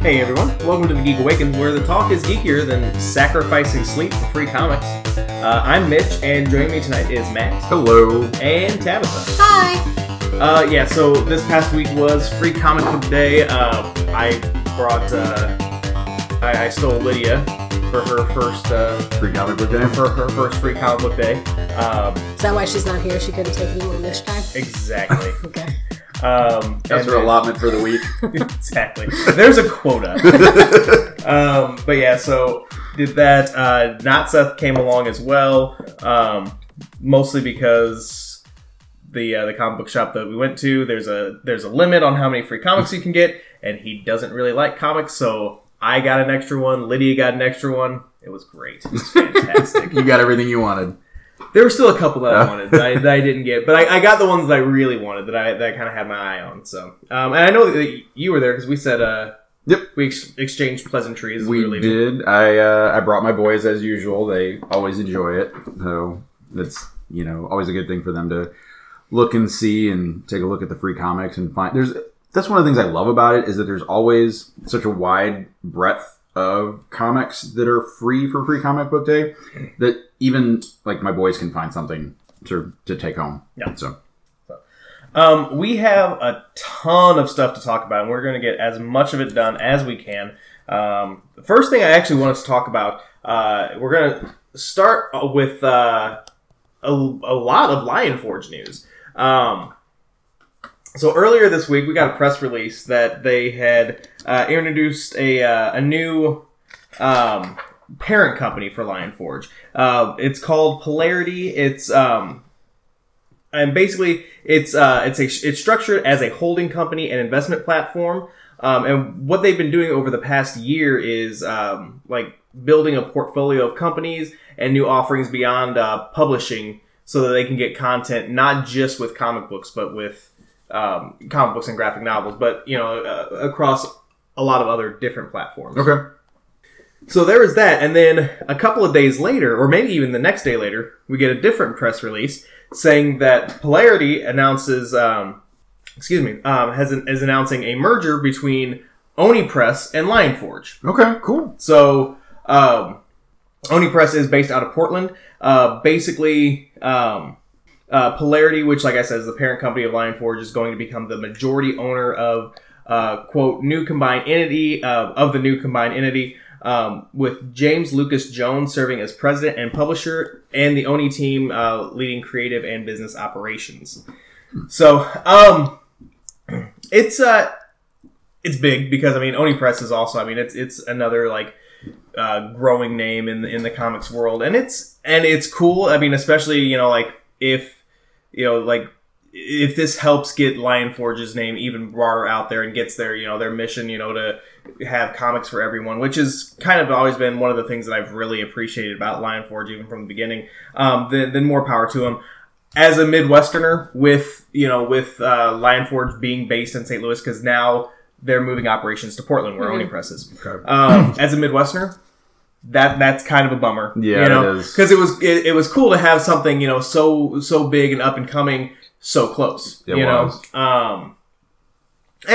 Hey everyone, welcome to the Geek Awakens, where the talk is geekier than sacrificing sleep for free comics. I'm Mitch, and joining me tonight is Matt. Hello. And Tabitha. Hi. Yeah, so this past week was Free Comic Book Day. I stole Lydia for her first Free Comic Book Day. For her first Free Comic Book Day. Is that why she's not here? She couldn't take anyone this time? Exactly. Okay. That's her allotment for the week. Exactly. There's a quota. But yeah, so did that. Not Seth came along as well, mostly because the comic book shop that we went to, there's a limit on how many free comics you can get, and he doesn't really like comics, so I got an extra one. Lydia got an extra one. It was great. It was fantastic. You got everything you wanted. There were still a couple that I wanted that I didn't get, but I got the ones that I really wanted that I kind of had my eye on. So, and I know that you were there because we said, "Yep, we exchanged pleasantries." We did. I brought my boys as usual. They always enjoy it, so that's always a good thing for them to look and see and take a look at the free comics and find. That's one of the things I love about it is that there's always such a wide breadth of comics that are free for Free Comic Book Day that even like my boys can find something to take home. Yeah. So we have a ton of stuff to talk about, and we're going to get as much of it done as we can. The first thing I actually want us to talk about, we're going to start with a lot of Lion Forge news. So earlier this week, we got a press release that they had introduced a new parent company for Lion Forge. It's called Polarity. It's and basically it's structured as a holding company and investment platform. And what they've been doing over the past year is building a portfolio of companies and new offerings beyond publishing, so that they can get content not just with comic books, but with comic books and graphic novels, but across a lot of other different platforms. Okay. So there is that, and then a couple of days later, or maybe even the next day later, we get a different press release saying that Polarity is announcing a merger between Oni Press and Lion Forge. Okay, cool. So Oni Press is based out of Portland. Polarity, which, like I said, is the parent company of Lion Forge, is going to become the majority owner of, the new combined entity, with James Lucas Jones serving as president and publisher, and the Oni team leading creative and business operations. So, it's big because Oni Press is also it's another growing name in the comics world, and it's cool. Especially if this helps get Lion Forge's name even broader out there and gets their, their mission, to have comics for everyone, which is kind of always been one of the things that I've really appreciated about Lion Forge, even from the beginning, then more power to them. As a Midwesterner with Lion Forge being based in St. Louis, because now they're moving operations to Portland where Oni Press is. Okay. As a Midwesterner, That's kind of a bummer, it is, because it was cool to have something so big and up and coming so close. And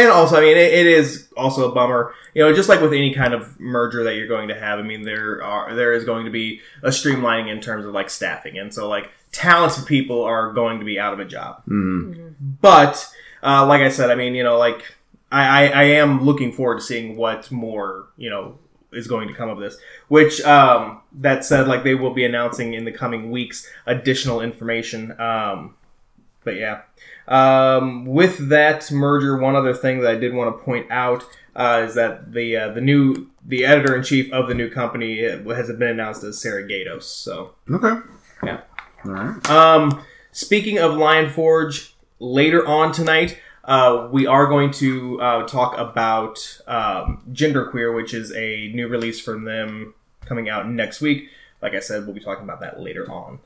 also it is also a bummer, just like with any kind of merger that you're going to have. There is going to be a streamlining in terms of staffing, and so talented people are going to be out of a job. Mm-hmm. Mm-hmm. But like I said, I am looking forward to seeing what more is going to come of this, which that said, they will be announcing in the coming weeks additional information. With that merger, one other thing that I did want to point out is that the editor in chief of the new company has been announced as Sarah Gatos. So okay, yeah, all right. Speaking of Lion Forge, later on tonight, we are going to talk about Genderqueer, which is a new release from them coming out next week. Like I said, we'll be talking about that later on.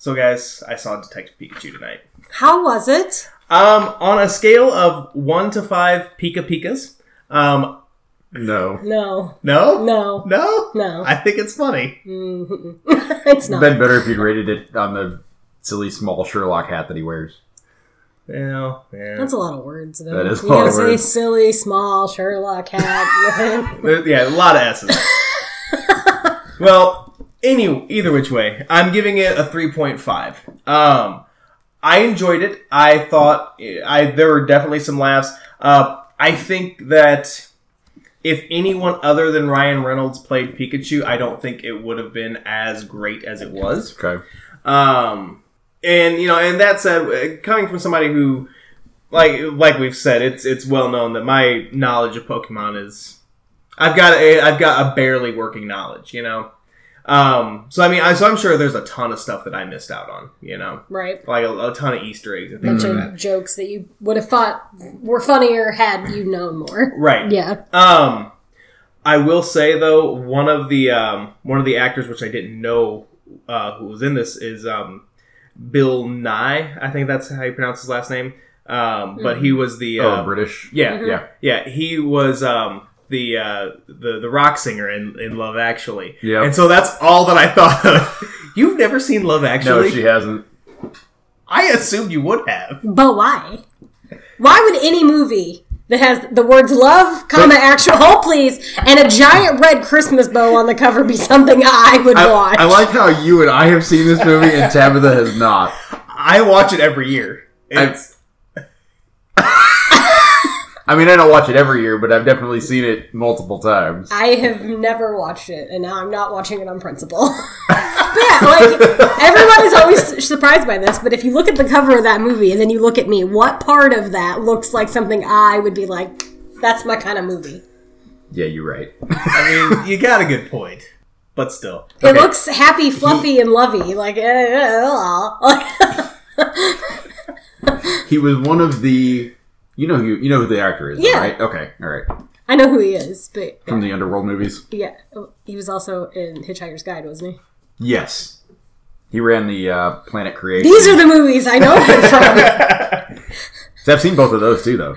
So, guys, I saw Detective Pikachu tonight. How was it? On a scale of 1 to 5 Pika Pikas, no. No. No? No. No? No. I think it's funny. It's not. It'd been better if you'd rated it on the silly small Sherlock hat that he wears. Yeah. That's a lot of words, though. That is a lot of words. Say silly, small, Sherlock hat. Yeah, a lot of S's. Well, either which way, I'm giving it a 3.5. I enjoyed it. I thought there were definitely some laughs. I think that if anyone other than Ryan Reynolds played Pikachu, I don't think it would have been as great as it was. Okay. And, you know, and that said, coming from somebody who, like we've said, it's well known that my knowledge of Pokemon is, I've got a barely working knowledge, you know? So, I mean, I'm sure there's a ton of stuff that I missed out on, you know? Right. Like a ton of Easter eggs and things like that. Jokes that you would have thought were funnier had you known more. Right. Yeah. I will say, though, one of the actors, which I didn't know who was in this, is Bill Nye, I think that's how you pronounce his last name. But he was the British. Yeah, mm-hmm. yeah. He was the rock singer in Love Actually. Yeah, and so that's all that I thought of. You've never seen Love Actually? No, she hasn't. I assumed you would have. But why? Why would any movie that has the words love, actual, oh please, and a giant red Christmas bow on the cover be something I would watch? I like how you and I have seen this movie and Tabitha has not. I watch it every year. I mean, I don't watch it every year, but I've definitely seen it multiple times. I have never watched it, and now I'm not watching it on principle. But yeah, everyone is always surprised by this, but if you look at the cover of that movie and then you look at me, what part of that looks like something I would be like, that's my kind of movie? Yeah, you're right. I mean, you got a good point, but still. Okay. It looks happy, fluffy, and lovey. Like, He was one of the... You know who the actor is, yeah. Right? Okay, all right. I know who he is, but... From the Underworld movies? Yeah. He was also in Hitchhiker's Guide, wasn't he? Yes. He ran the Planet Creation. These are the movies I know him from. I've seen both of those, too, though.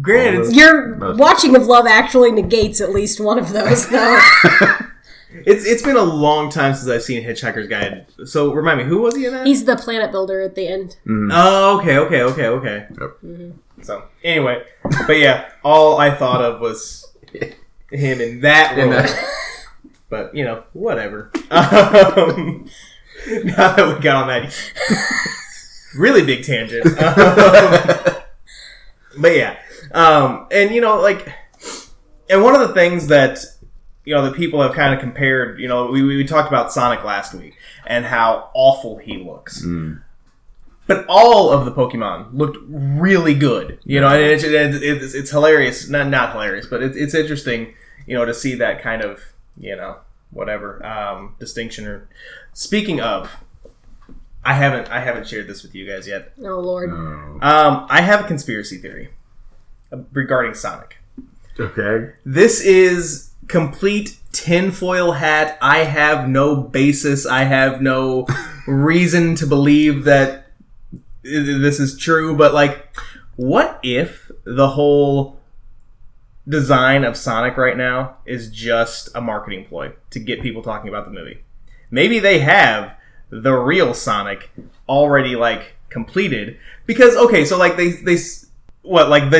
Granted, your watching of Love Actually negates at least one of those, though. It's been a long time since I've seen Hitchhiker's Guide. So, remind me, who was he in that? He's the planet builder at the end. Mm. Oh, okay. Yep. Mm-hmm. So, anyway, but yeah, all I thought of was him in that role. But, you know, whatever. Now that we got on that really big tangent. But yeah. And, you know, and one of the things that, you know, the people have kind of compared, you know, we talked about Sonic last week and how awful he looks. Mm. But all of the Pokemon looked really good, you know, and it's hilarious, not hilarious, but it's interesting, you know, to see that kind of, you know, whatever, distinction. Or speaking of, I haven't shared this with you guys yet. Oh Lord. No. I have a conspiracy theory regarding Sonic. Okay. This is complete tinfoil hat. I have no basis. I have no reason to believe that this is true, but what if the whole design of Sonic right now is just a marketing ploy to get people talking about the movie? Maybe they have the real Sonic already completed, because the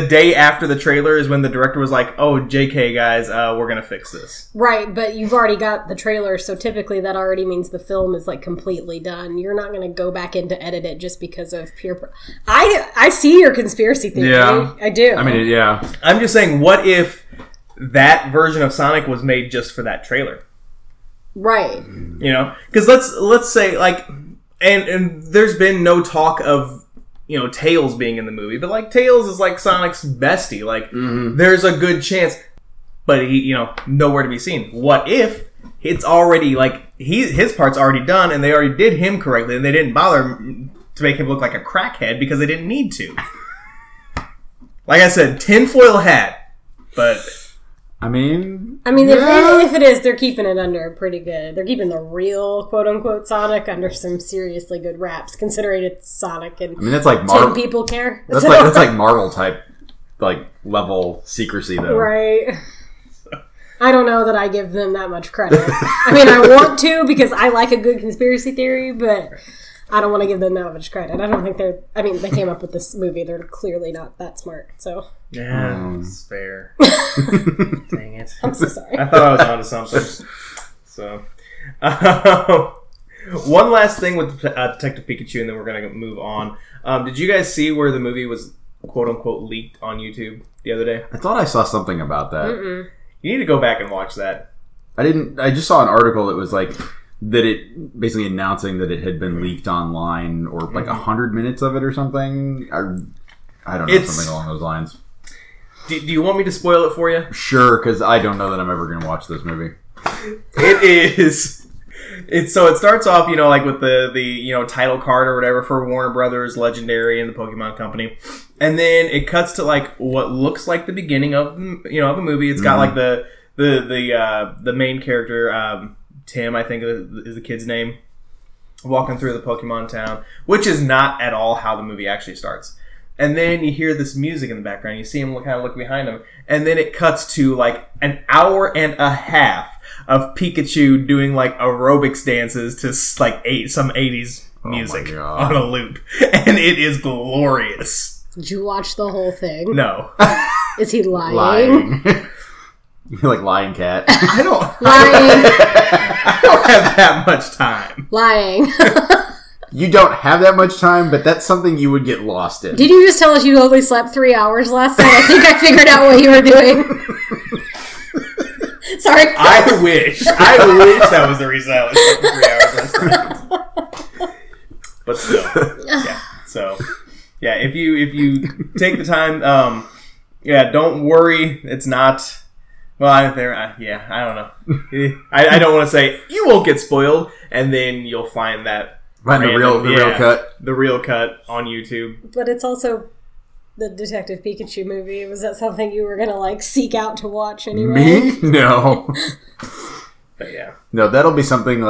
day after the trailer is when the director was like, oh, JK, guys, we're going to fix this. Right, but you've already got the trailer, so typically that already means the film is, completely done. You're not going to go back in to edit it just because of pure... I see your conspiracy theory. Yeah. I do. I mean, yeah. I'm just saying, what if that version of Sonic was made just for that trailer? Right. You know? Because let's say, and there's been no talk of... you know, Tails being in the movie, but Tails is Sonic's bestie. Mm-hmm. There's a good chance, but he, you know, nowhere to be seen. What if it's already his part's already done and they already did him correctly and they didn't bother to make him look like a crackhead because they didn't need to? Like I said, tinfoil hat, but I mean, yeah. If it is, they're keeping it under pretty good. They're keeping the real, quote-unquote, Sonic under some seriously good wraps, considering it's Sonic and that's 10 people care. That's, so. that's Marvel-type, level secrecy, though. Right. I don't know that I give them that much credit. I mean, I want to, because I like a good conspiracy theory, but I don't want to give them that much credit. I don't think they're... I mean, they came up with this movie. They're clearly not that smart, so... Yeah, it's fair. Dang it. I'm so sorry. I thought I was onto something. So... one last thing with Detective Pikachu, and then we're going to move on. Did you guys see where the movie was, quote-unquote, leaked on YouTube the other day? I thought I saw something about that. Mm-mm. You need to go back and watch that. I didn't... I just saw an article that was like... that it basically announcing that it had been leaked online, or like 100 minutes of it or something. I don't know, something along those lines. Do you want me to spoil it for you? Sure, because I don't know that I'm ever going to watch this movie. It is. So it starts off, you know, like with the title card or whatever for Warner Brothers, Legendary, and the Pokemon Company, and then it cuts to like what looks like the beginning of of a movie. It's got like the main character. Tim, I think is the kid's name, walking through the Pokemon town, which is not at all how the movie actually starts. And then you hear this music in the background. You see him look behind him. And then it cuts to like an hour and a half of Pikachu doing like aerobics dances to like some 80s music on a loop. And it is glorious. Did you watch the whole thing? No. Is he lying? You're like Lion Cat. I don't have that much time. Lying. You don't have that much time, but that's something you would get lost in. Did you just tell us you only slept 3 hours last night? I think I figured out what you were doing. Sorry. I wish that was the reason I only slept 3 hours last night. But still. Yeah. So, yeah, if you take the time, don't worry. It's not... Well, I don't know. I don't want to say, you won't get spoiled, and then you'll find that... the real cut. The real cut on YouTube. But it's also the Detective Pikachu movie. Was that something you were going to, seek out to watch anyway? Me? No. But, yeah. No, that'll be something,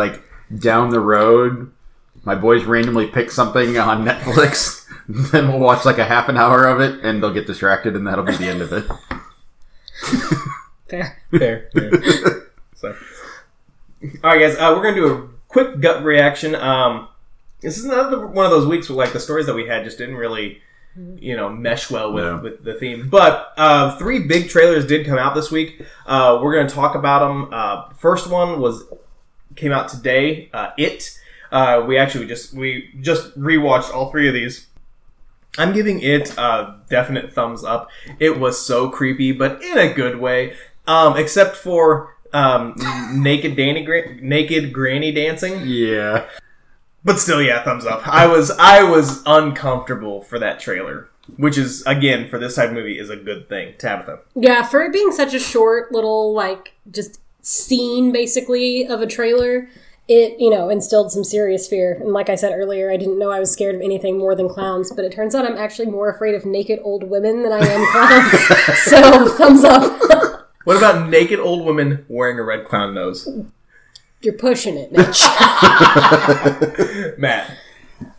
down the road, my boys randomly pick something on Netflix, then we'll watch, a half an hour of it, and they'll get distracted, and that'll be the end of it. Fair. So, all right, guys, we're gonna do a quick gut reaction. This is another one of those weeks where the stories that we had just didn't really, mesh well with the theme. But 3 big trailers did come out this week. We're gonna talk about them. First one came out today. It. We just rewatched all 3 of these. I'm giving it a definite thumbs up. It was so creepy, but in a good way. Except for naked granny dancing. Yeah. But still, yeah, thumbs up. I was uncomfortable for that trailer, which is, again, for this type of movie, is a good thing. Tabitha. Yeah, for it being such a short little, just scene, basically, of a trailer... It, instilled some serious fear. And like I said earlier, I didn't know I was scared of anything more than clowns, but it turns out I'm actually more afraid of naked old women than I am clowns. So, thumbs up. What about naked old women wearing a red clown nose? You're pushing it, Mitch. Matt.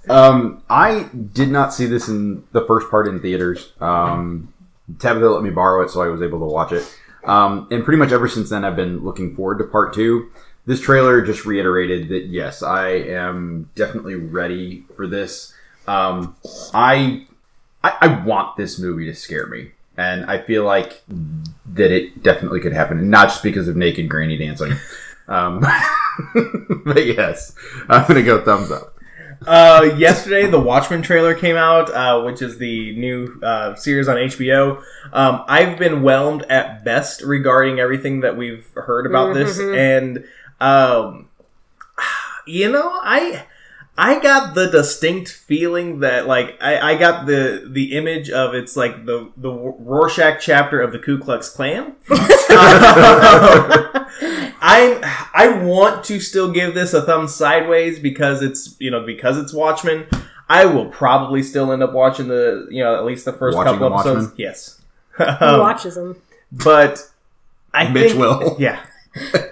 I did not see this in the first part in theaters. Tabitha let me borrow it, so I was able to watch it. And pretty much ever since then, I've been looking forward to part 2. This trailer just reiterated that, yes, I am definitely ready for this. I want this movie to scare me. And I feel like that it definitely could happen. Not just because of naked granny dancing. But yes, I'm going to go thumbs up. Yesterday, the Watchmen trailer came out, which is the new series on HBO. I've been whelmed at best regarding everything that we've heard about this. And... I got the distinct feeling that I got the image of it's the Rorschach chapter of the Ku Klux Klan. I want to still give this a thumb sideways because it's because it's Watchmen. I will probably still end up watching the at least the first couple episodes. Watchmen? Yes, he watches them, but Mitch will. Yeah.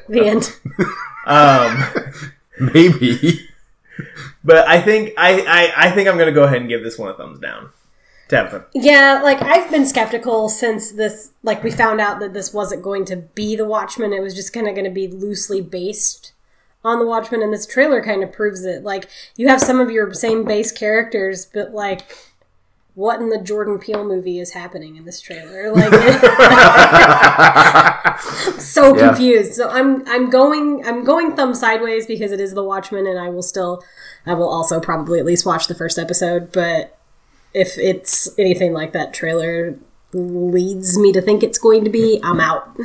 The end. Maybe. But I think I think I'm gonna go ahead and give this one a thumbs down. Tabitha. Yeah, I've been skeptical since this we found out that this wasn't going to be the Watchmen, it was just kinda gonna be loosely based on the Watchmen, and this trailer kind of proves it. Like, you have some of your same base characters, but, like, what in the Jordan Peele movie is happening in this trailer? Like, so confused. So I'm going thumb sideways because it is the Watchmen, and I will also probably at least watch the first episode. But if it's anything like that trailer leads me to think it's going to be, I'm out.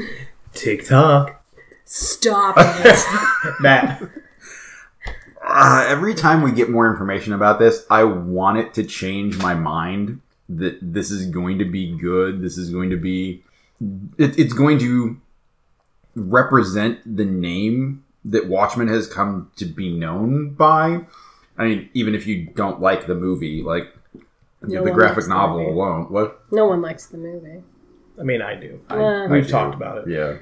TikTok. Stop it, Matt. Every time we get more information about this, I want it to change my mind that this is going to be good. This is going to be... It's going to represent the name that Watchmen has come to be known by. I mean, even if you don't like the movie, like, you know, the graphic novel alone. What? No one likes the movie. I mean, I do. We've talked about it. Yeah.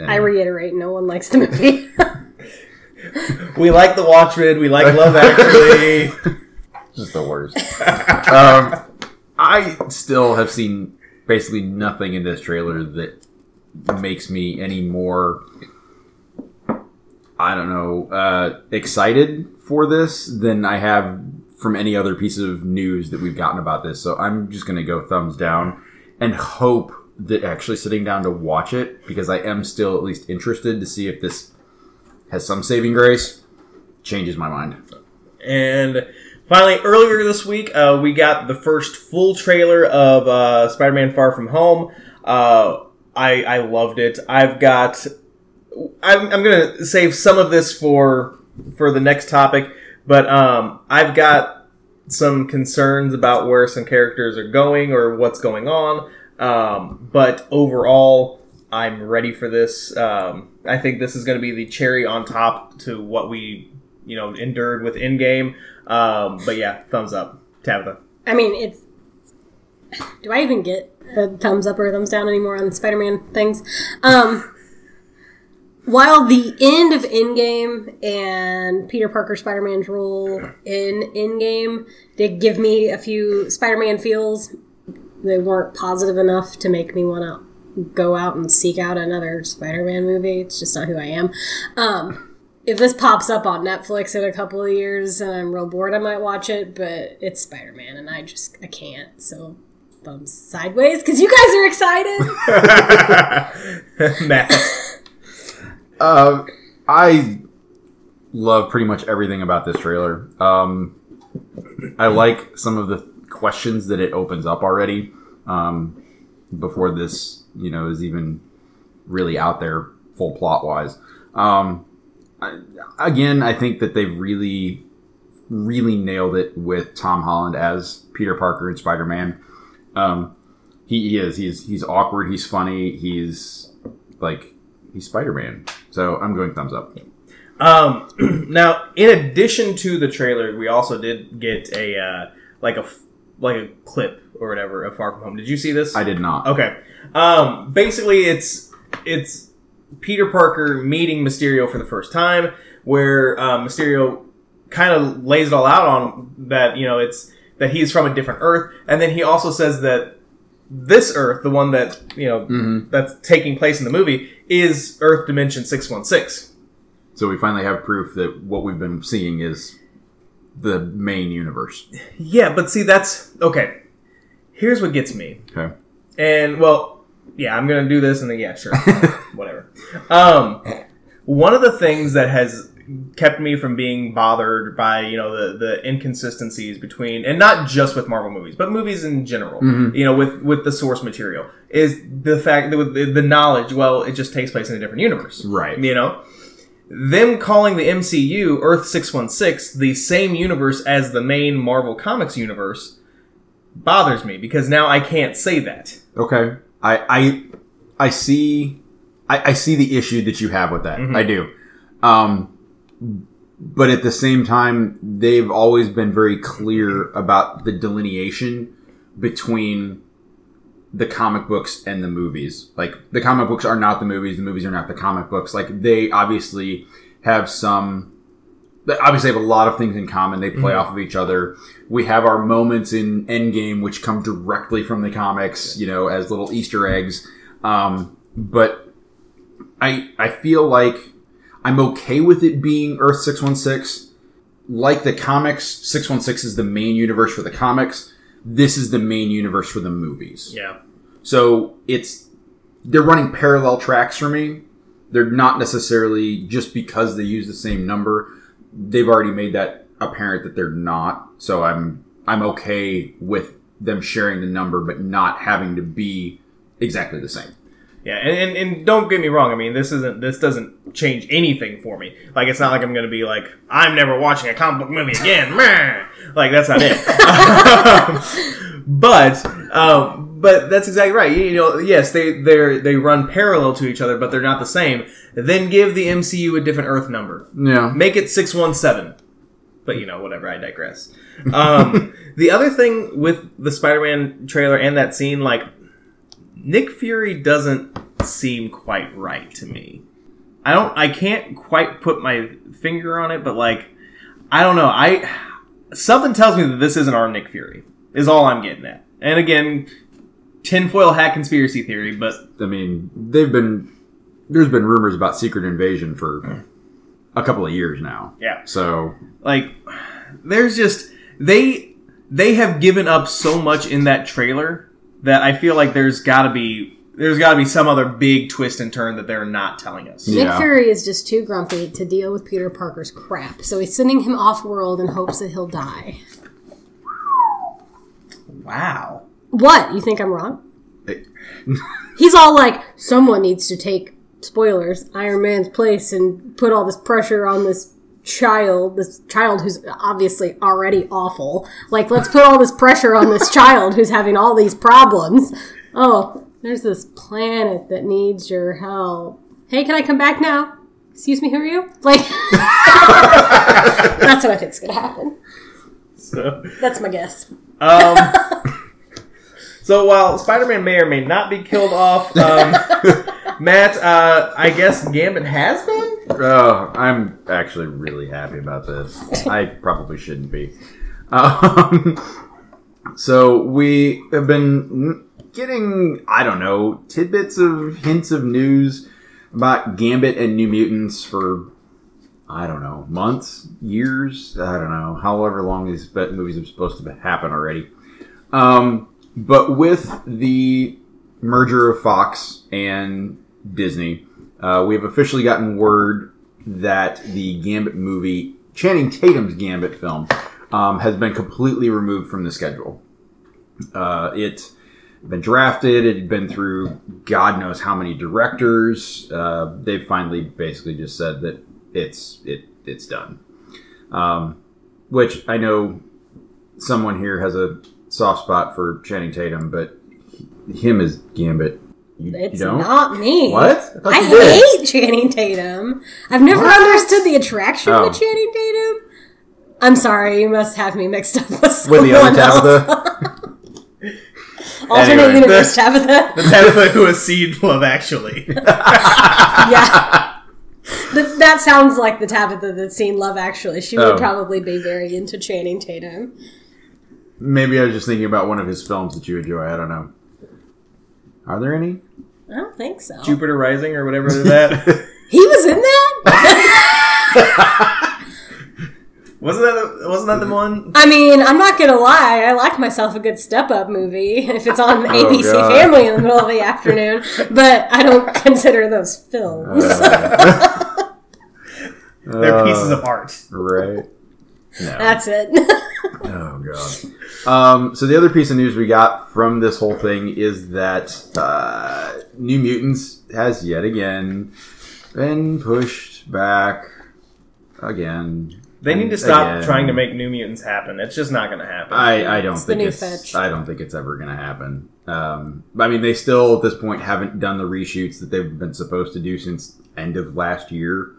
I reiterate, no one likes the movie. We like The Watchmen. We like Love Actually. Just the worst. I still have seen basically nothing in this trailer that makes me any more, I don't know, excited for this than I have from any other piece of news that we've gotten about this. So I'm just going to go thumbs down and hope that actually sitting down to watch it, because I am still at least interested to see if this has some saving grace, changes my mind. And finally, earlier this week, we got the first full trailer of Spider-Man Far From Home. I loved it. I'm going to save some of this for the next topic, but I've got some concerns about where some characters are going or what's going on, but overall, I'm ready for this. I think this is going to be the cherry on top to what we, endured with Endgame. But yeah, thumbs up, Tabitha. I mean, it's... Do I even get a thumbs up or a thumbs down anymore on Spider-Man things? While the end of Endgame and Peter Parker Spider-Man's role in Endgame did give me a few Spider-Man feels, they weren't positive enough to make me want to go out and seek out another Spider-Man movie. It's just not who I am. If this pops up on Netflix in a couple of years and I'm real bored, I might watch it, but it's Spider-Man and I can't. So thumbs sideways because you guys are excited. Matt. I love pretty much everything about this trailer. I like some of the questions that it opens up already. Before this, is even really out there full plot wise. I think that they've really, really nailed it with Tom Holland as Peter Parker and Spider-Man. He's awkward. He's funny. He's Spider-Man. So I'm going thumbs up. Now, in addition to the trailer, we also did get a clip or whatever of Far From Home. Did you see this? I did not. Okay. Basically, it's Peter Parker meeting Mysterio for the first time, where Mysterio kind of lays it all out on that, it's that he's from a different Earth. And then he also says that this Earth, the one that, that's taking place in the movie, is Earth Dimension 616. So we finally have proof that what we've been seeing is the main universe. Yeah, but see, that's... Okay. Here's what gets me. Okay. And, well, yeah, I'm going to do this, and then, yeah, sure. Whatever. One of the things that has kept me from being bothered by, the inconsistencies between... And not just with Marvel movies, but movies in general, with the source material, is the fact that with the knowledge, well, it just takes place in a different universe. Right. Them calling the MCU Earth 616 the same universe as the main Marvel Comics universe bothers me, because now I can't say that. Okay. I see the issue that you have with that. Mm-hmm. I do. But at the same time, they've always been very clear about the delineation between the comic books and the movies. Like, the comic books are not the movies. The movies are not the comic books. Like, they obviously have a lot of things in common. They play off of each other. We have our moments in Endgame, which come directly from the comics, as little Easter eggs. But I feel like I'm okay with it being Earth 616. Like the comics, 616 is the main universe for the comics. This is the main universe for the movies. Yeah. So they're running parallel tracks for me. They're not necessarily just because they use the same number. They've already made that apparent that they're not. So I'm okay with them sharing the number, but not having to be exactly the same. Yeah, and don't get me wrong. I mean, this doesn't change anything for me. Like, it's not like I'm going to be like, I'm never watching a comic book movie again. Like, that's not it. But that's exactly right. You know, yes, they run parallel to each other, but they're not the same. Then give the MCU a different Earth number. Yeah, make it 617. But, you know, whatever, I digress. The other thing with the Spider-Man trailer and that scene, like, Nick Fury doesn't seem quite right to me. I can't quite put my finger on it, but, like, I don't know. Something tells me that this isn't our Nick Fury, is all I'm getting at. And, again, tinfoil hat conspiracy theory, but... I mean, there's been rumors about Secret Invasion for... a couple of years now. Yeah. So, like, there's just... They have given up so much in that trailer that I feel like there's got to be some other big twist and turn that they're not telling us. Yeah. Nick Fury is just too grumpy to deal with Peter Parker's crap, so he's sending him off-world in hopes that he'll die. Wow. What? You think I'm wrong? He's all like, someone needs to take... spoilers, Iron Man's place and put all this pressure on this child who's obviously already awful. Like, let's put all this pressure on this child who's having all these problems. Oh, there's this planet that needs your help. Hey, can I come back now? Excuse me, who are you? Like, that's what I think's gonna happen. So that's my guess. So while Spider-Man may or may not be killed off, Matt, I guess Gambit has been? Oh, I'm actually really happy about this. I probably shouldn't be. So we have been getting, I don't know, tidbits of hints of news about Gambit and New Mutants for, I don't know, months, years? I don't know, however long these movies are supposed to happen already. But with the merger of Fox and Disney, we have officially gotten word that the Gambit movie, Channing Tatum's Gambit film, has been completely removed from the schedule. It's been drafted. It had been through God knows how many directors. They've finally basically just said that it's done. Which I know someone here has a soft spot for Channing Tatum, but him as Gambit. It's not me. What? I hate Channing Tatum. I've never understood the attraction to Channing Tatum. I'm sorry, you must have me mixed up with someone Tabitha? Alternate universe Tabitha. The Tabitha who has seen Love Actually. Yeah. That sounds like the Tabitha that's seen Love Actually. She would probably be very into Channing Tatum. Maybe I was just thinking about one of his films that you enjoy. I don't know. Are there any? I don't think so. Jupiter Rising or whatever that. He was in that? Wasn't that the one? I mean, I'm not going to lie. I like myself a good step-up movie if it's on ABC Family in the middle of the afternoon. But I don't consider those films. They're pieces of art. Right. No. That's it. Oh, God. So the other piece of news we got from this whole thing is that New Mutants has yet again been pushed back again. They need to stop trying to make New Mutants happen. It's just not going to happen. I don't think it's ever going to happen. I mean, they still, at this point, haven't done the reshoots that they've been supposed to do since end of last year.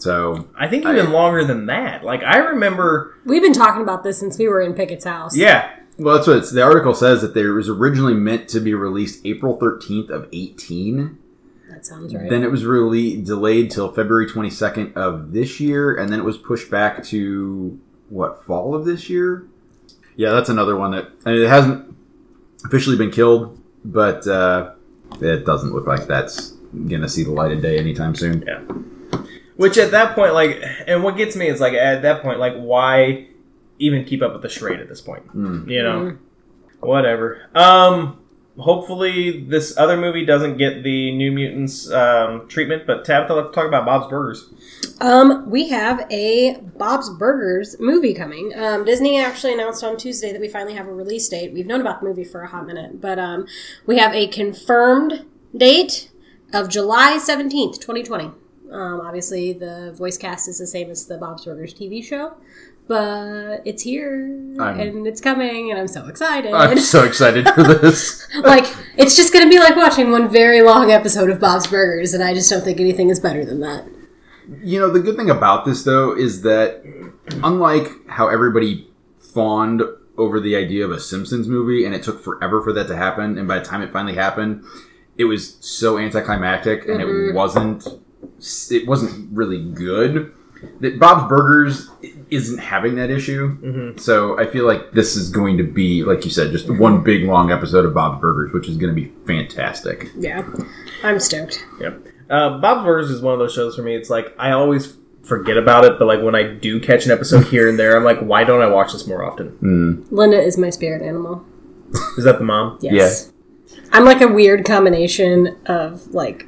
So I think even longer than that. Like, I remember... We've been talking about this since we were in Pickett's house. Yeah. Well, that's what the article says, that it was originally meant to be released April 13th of 18. That sounds right. Then it was really delayed till February 22nd of this year, and then it was pushed back to, what, fall of this year? Yeah, that's another one that... I mean, it hasn't officially been killed, but it doesn't look like that's going to see the light of day anytime soon. Yeah. Which at that point, like, and what gets me is, like, at that point, like, why even keep up with the charade at this point? Mm. You know? Mm. Whatever. Hopefully this other movie doesn't get the New Mutants treatment, but Tabitha, let's talk about Bob's Burgers. We have a Bob's Burgers movie coming. Disney actually announced on Tuesday that we finally have a release date. We've known about the movie for a hot minute, but we have a confirmed date of July 17th, 2020. Obviously, the voice cast is the same as the Bob's Burgers TV show. But it's here, and it's coming, and I'm so excited. I'm so excited for this. Like, it's just going to be like watching one very long episode of Bob's Burgers, and I just don't think anything is better than that. You know, the good thing about this, though, is that unlike how everybody fawned over the idea of a Simpsons movie, and it took forever for that to happen, and by the time it finally happened, it was so anticlimactic, and it wasn't really good. That Bob's Burgers isn't having that issue, so I feel like this is going to be, like you said, just one big long episode of Bob's Burgers, which is going to be fantastic. Yeah, I'm stoked. Yep, Bob's Burgers is one of those shows for me. It's like I always forget about it, but like when I do catch an episode here and there, I'm like, why don't I watch this more often? Mm. Linda is my spirit animal. Is that the mom? Yes. Yeah. I'm like a weird combination of like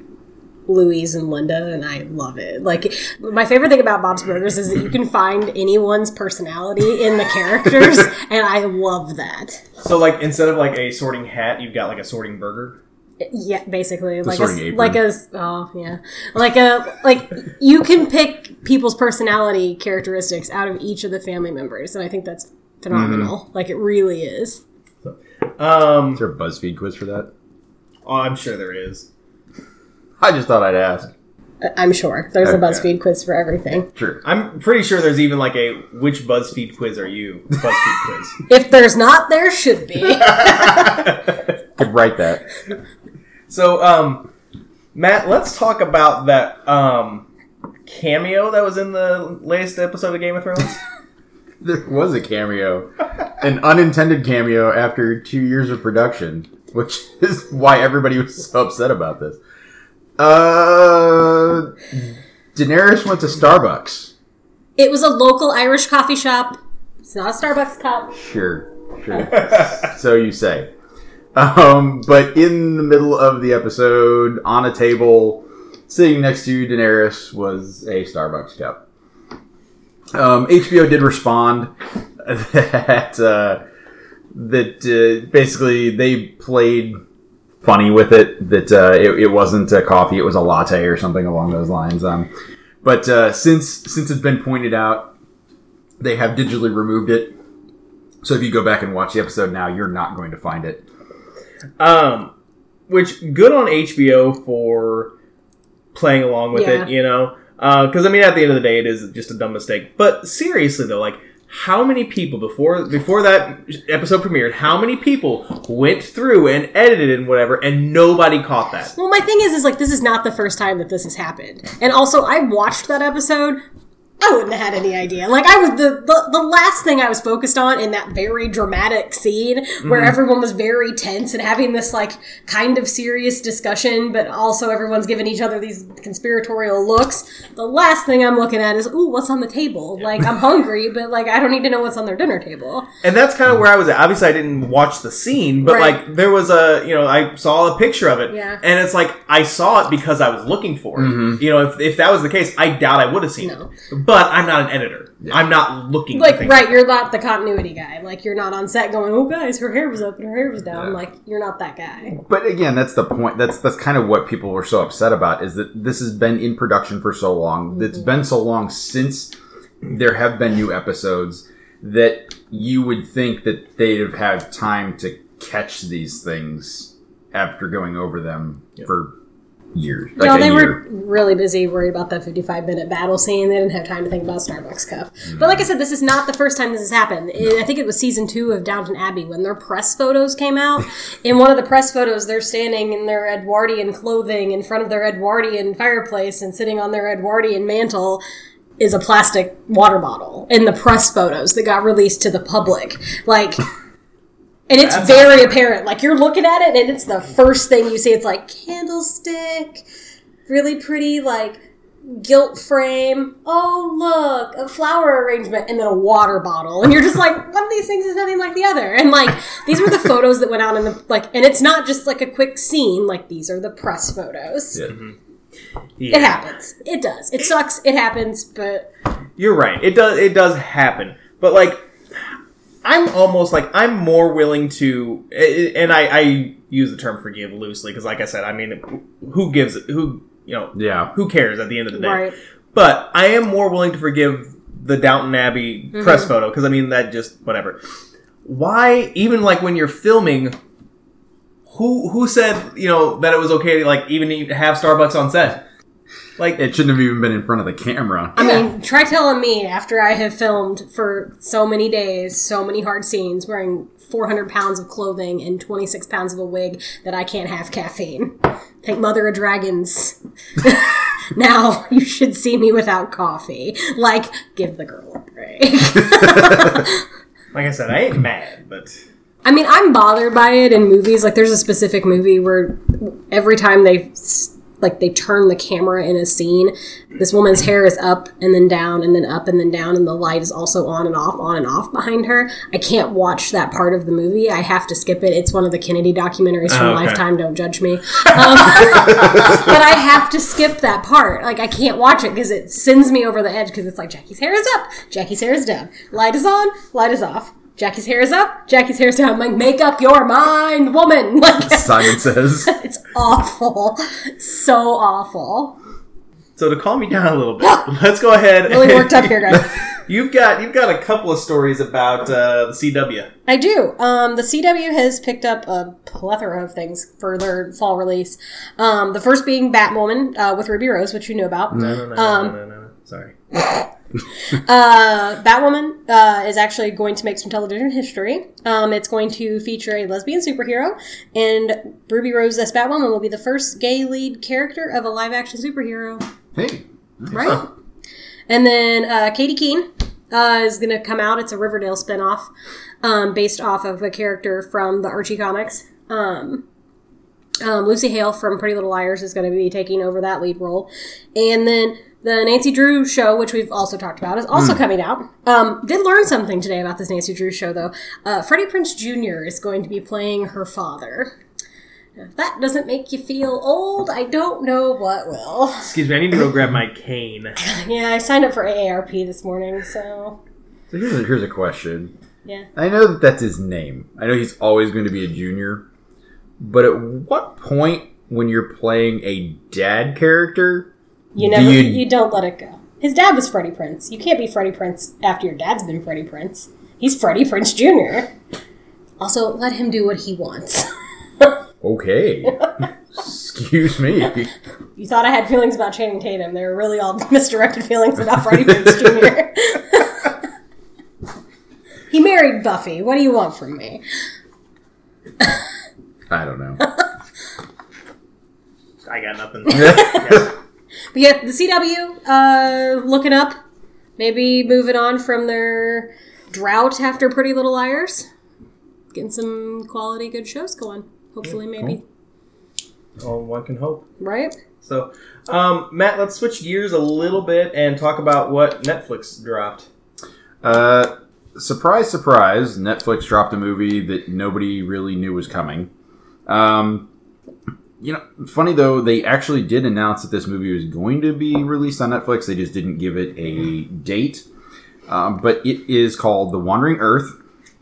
Louise and Linda, and I love it. Like, my favorite thing about Bob's Burgers is that you can find anyone's personality in the characters, and I love that. So, like, instead of, like, a sorting hat, you've got, like, a sorting burger? Yeah, basically. Like, you can pick people's personality characteristics out of each of the family members, and I think that's phenomenal. Mm-hmm. Like, it really is. Is there a BuzzFeed quiz for that? Oh, I'm sure there is. I just thought I'd ask. I'm sure. There's a BuzzFeed quiz for everything. Sure. I'm pretty sure there's even like a which BuzzFeed quiz are you? BuzzFeed quiz. If there's not, there should be. Could write that. So, Matt, let's talk about that cameo that was in the latest episode of Game of Thrones. There was a cameo. An unintended cameo after 2 years of production, which is why everybody was so upset about this. Daenerys went to Starbucks. It was a local Irish coffee shop. It's not a Starbucks cup. Sure. So you say. But in the middle of the episode, on a table, sitting next to Daenerys was a Starbucks cup. HBO did respond that basically they played funny with it, that it wasn't a coffee, it was a latte or something along those lines. But since it's been pointed out, they have digitally removed it. So if you go back and watch the episode now, you're not going to find it. Which, good on HBO for playing along with it, you know? Because, I mean, at the end of the day, it is just a dumb mistake. But seriously, though, like, how many people, before that episode premiered, how many people went through and edited and whatever, and nobody caught that? Well, my thing is like, this is not the first time that this has happened. And also, I watched that episode, I wouldn't have had any idea. Like, I was the last thing I was focused on in that very dramatic scene where everyone was very tense and having this, like, kind of serious discussion, but also everyone's giving each other these conspiratorial looks. The last thing I'm looking at is, ooh, what's on the table? Yeah. Like, I'm hungry, but, like, I don't need to know what's on their dinner table. And that's kind of where I was at. Obviously, I didn't watch the scene, but, like, there was a, you know, I saw a picture of it. Yeah. And it's like, I saw it because I was looking for it. Mm-hmm. You know, if that was the case, I doubt I would have seen it. But I'm not an editor. Yeah. I'm not looking for things. Right, you're not the continuity guy. Like, you're not on set going, oh, guys, her hair was up and her hair was down. Yeah. Like, you're not that guy. But again, that's the point. That's kind of what people were so upset about, is that this has been in production for so long. Mm-hmm. It's been so long since there have been new episodes that you would think that they'd have had time to catch these things after going over them for years. No, like they were really busy worried about that 55-minute battle scene. They didn't have time to think about Starbucks cup. Mm-hmm. But like I said, this is not the first time this has happened. I think it was season 2 of Downton Abbey when their press photos came out. In one of the press photos, they're standing in their Edwardian clothing in front of their Edwardian fireplace, and sitting on their Edwardian mantle is a plastic water bottle in the press photos that got released to the public. Like... And it's very apparent. Like, you're looking at it, and it's the first thing you see. It's like, candlestick, really pretty, like, guilt frame, oh look, a flower arrangement, and then a water bottle, and you're just like, one of these things is nothing like the other. And like, these were the photos that went out in the, like, and it's not just like a quick scene, like these are the press photos. Yeah. Mm-hmm. Yeah. It happens. It does. It sucks. It happens, but you're right. It does happen. But like, I'm more willing to, and I use the term forgive loosely, because like I said, I mean, who cares at the end of the day? Right. But I am more willing to forgive the Downton Abbey mm-hmm. press photo, because I mean, that just, whatever. Why, even like when you're filming, who said, you know, that it was okay to like even have Starbucks on set? Like, it shouldn't have even been in front of the camera. I mean, try telling me after I have filmed for so many days, so many hard scenes, wearing 400 pounds of clothing and 26 pounds of a wig, that I can't have caffeine. Thank Mother of Dragons. Now you should see me without coffee. Like, give the girl a break. Like I said, I ain't mad, but... I mean, I'm bothered by it in movies. Like, there's a specific movie where every time they... like, they turn the camera in a scene, this woman's hair is up and then down and then up and then down, and the light is also on and off behind her. I can't watch that part of the movie. I have to skip it. It's one of the Kennedy documentaries from Lifetime. Don't judge me. But I have to skip that part. Like, I can't watch it because it sends me over the edge, because it's like, Jackie's hair is up, Jackie's hair is down. Light is on, light is off. Jackie's hair is up, Jackie's hair is down. I'm like, make up your mind, woman. Like, Simon says. It's awful. So awful. So to calm me down a little bit, let's go ahead. Really worked up here, guys. You've got a couple of stories about the CW. I do. The CW has picked up a plethora of things for their fall release. The first being Batwoman with Ruby Rose, which you knew about. No. Sorry. Batwoman is actually going to make some television history. It's going to feature a lesbian superhero, and Ruby Rose as Batwoman will be the first gay lead character of a live-action superhero. Hey. Nice. Right? Huh. And then Katie Keene is going to come out. It's a Riverdale spinoff based off of a character from the Archie comics. Lucy Hale from Pretty Little Liars is going to be taking over that lead role. And then the Nancy Drew show, which we've also talked about, is also coming out. Did learn something today about this Nancy Drew show, though. Freddie Prinze Jr. is going to be playing her father. Now, if that doesn't make you feel old, I don't know what will. Excuse me, I need to go grab my cane. Yeah, I signed up for AARP this morning, so... So here's a question. Yeah. I know that that's his name. I know he's always going to be a junior. But at what point, when you're playing a dad character... You don't let it go. His dad was Freddie Prinze. You can't be Freddie Prinze after your dad's been Freddie Prinze. He's Freddie Prinze Jr. Also, let him do what he wants. Okay. Excuse me. You thought I had feelings about Channing Tatum. They were really all misdirected feelings about Freddie Prinze Jr. He married Buffy. What do you want from me? I don't know. I got nothing. Yeah. But yeah, the CW, looking up, maybe moving on from their drought after Pretty Little Liars. Getting some quality good shows going. Hopefully, maybe. Oh, one can hope. Right? So, Matt, let's switch gears a little bit and talk about what Netflix dropped. Surprise, surprise, Netflix dropped a movie that nobody really knew was coming. You know, funny though, they actually did announce that this movie was going to be released on Netflix. They just didn't give it a date. But it is called The Wandering Earth.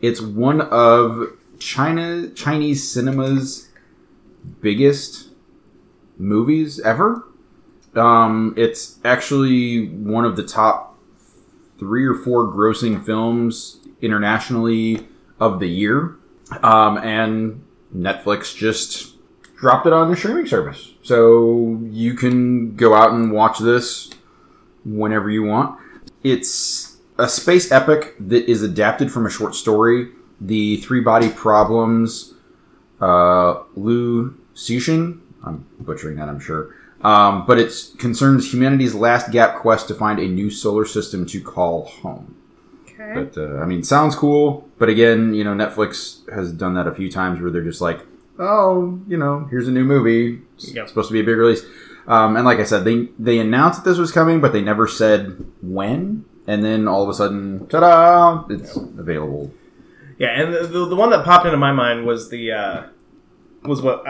It's one of Chinese cinema's biggest movies ever. It's actually one of the top 3 or 4 grossing films internationally of the year. And Netflix just... dropped it on their streaming service. So you can go out and watch this whenever you want. It's a space epic that is adapted from a short story. The Three Body Problems, Liu Cixin. I'm butchering that, I'm sure. But it concerns humanity's last gap quest to find a new solar system to call home. Okay. But, I mean, sounds cool. But again, you know, Netflix has done that a few times where they're just like, oh, you know, here's a new movie. It's supposed to be a big release. And like I said, they announced that this was coming, but they never said when. And then all of a sudden, ta-da! It's available. Yeah, and the one that popped into my mind was the... was what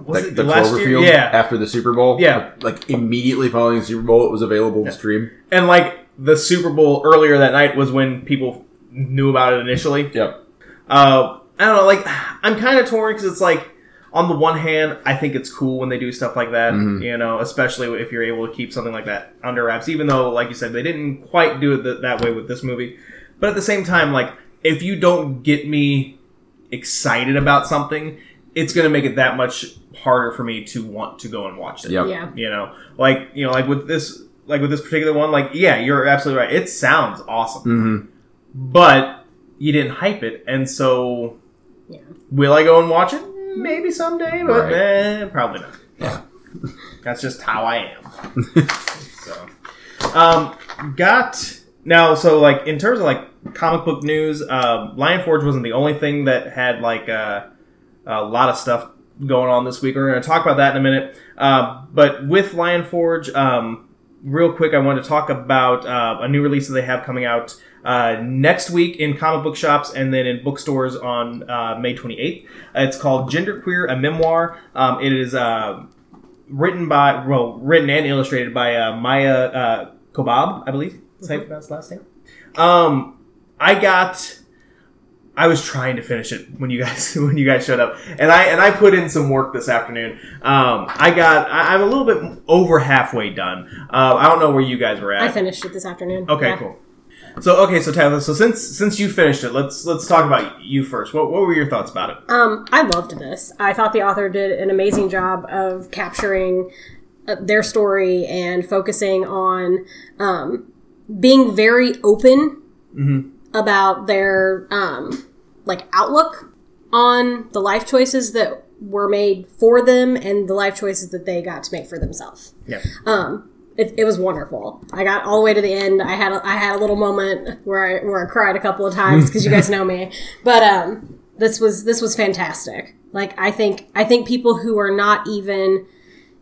was like it the last Cloverfield year? Yeah. After the Super Bowl? Yeah. Like immediately following the Super Bowl, it was available to stream. And like the Super Bowl earlier that night was when people knew about it initially. Yep. I don't know, like I'm kind of torn because it's like on the one hand, I think it's cool when they do stuff like that, mm-hmm. you know, especially if you're able to keep something like that under wraps, even though, like you said, they didn't quite do it that way with this movie. But at the same time, like if you don't get me excited about something, it's going to make it that much harder for me to want to go and watch it. Yep. Yeah. You know, like with this particular one, like, yeah, you're absolutely right. It sounds awesome, mm-hmm. but you didn't hype it. And so yeah. will I go and watch it? Maybe someday, but right. Probably not. Yeah. That's just how I am. So, so like in terms of like comic book news, Lion Forge wasn't the only thing that had like, a lot of stuff going on this week. We're going to talk about that in a minute. But with Lion Forge, real quick, I wanted to talk about a new release that they have coming out next week in comic book shops and then in bookstores on May 28th. It's called Genderqueer, a Memoir. It is written and illustrated by Maya Kobab, I believe. That's how you pronounce the last name. I was trying to finish it when you guys showed up, and I put in some work this afternoon. I'm a little bit over halfway done. I don't know where you guys were at. I finished it this afternoon. Okay, yeah. Cool. So Tyler, since you finished it, let's talk about you first. What were your thoughts about it? I loved this. I thought the author did an amazing job of capturing their story and focusing on being very open. Mm-hmm. about their, outlook on the life choices that were made for them and the life choices that they got to make for themselves. Yeah. It was wonderful. I got all the way to the end. I had a little moment where I cried a couple of times because you guys know me. But, this was fantastic. Like, I think people who are not even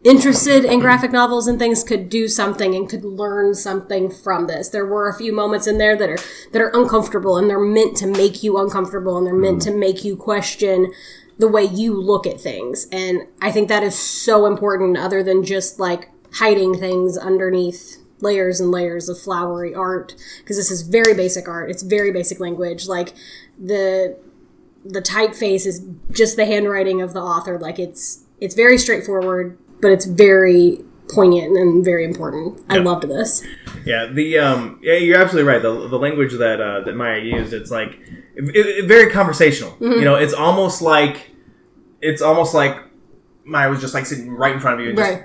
interested in graphic novels and things could do something and could learn something from this. There were a few moments in there that are uncomfortable, and they're meant to make you uncomfortable, and they're meant to make you question the way you look at things. And I think that is so important, other than just like hiding things underneath layers and layers of flowery art, because this is very basic art. It's very basic language. Like the typeface is just the handwriting of the author. Like it's very straightforward. But it's very poignant and very important. I loved this. Yeah, you're absolutely right. The language that Maya used, it's like it very conversational. Mm-hmm. You know, it's almost like Maya was just like sitting right in front of you and just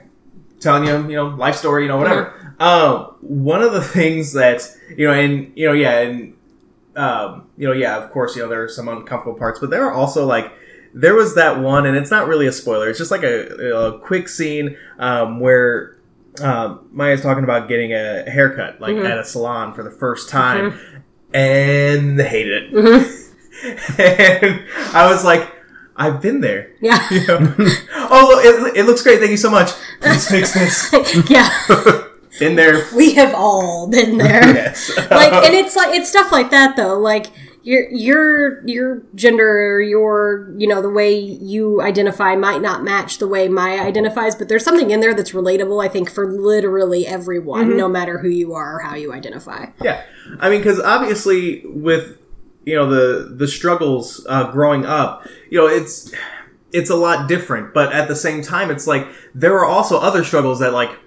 telling you, you know, life story, you know, whatever. Mm-hmm. One of the things that of course, you know, there are some uncomfortable parts, but there are also like. There was that one, and it's not really a spoiler. It's just like a quick scene where Maya's talking about getting a haircut, like mm-hmm. at a salon for the first time, mm-hmm. and they hated it. Mm-hmm. And I was like, I've been there. Yeah. You know? Oh, it looks great. Thank you so much. Let's fix this. Yeah. Been there. We have all been there. Yes. Like, and it's like it's stuff like that though. Like. Your gender, you know, the way you identify might not match the way Maya identifies, but there's something in there that's relatable, I think, for literally everyone, mm-hmm. no matter who you are or how you identify. Yeah. I mean, because obviously with, you know, the struggles growing up, you know, it's a lot different. But at the same time, it's like there are also other struggles that, like,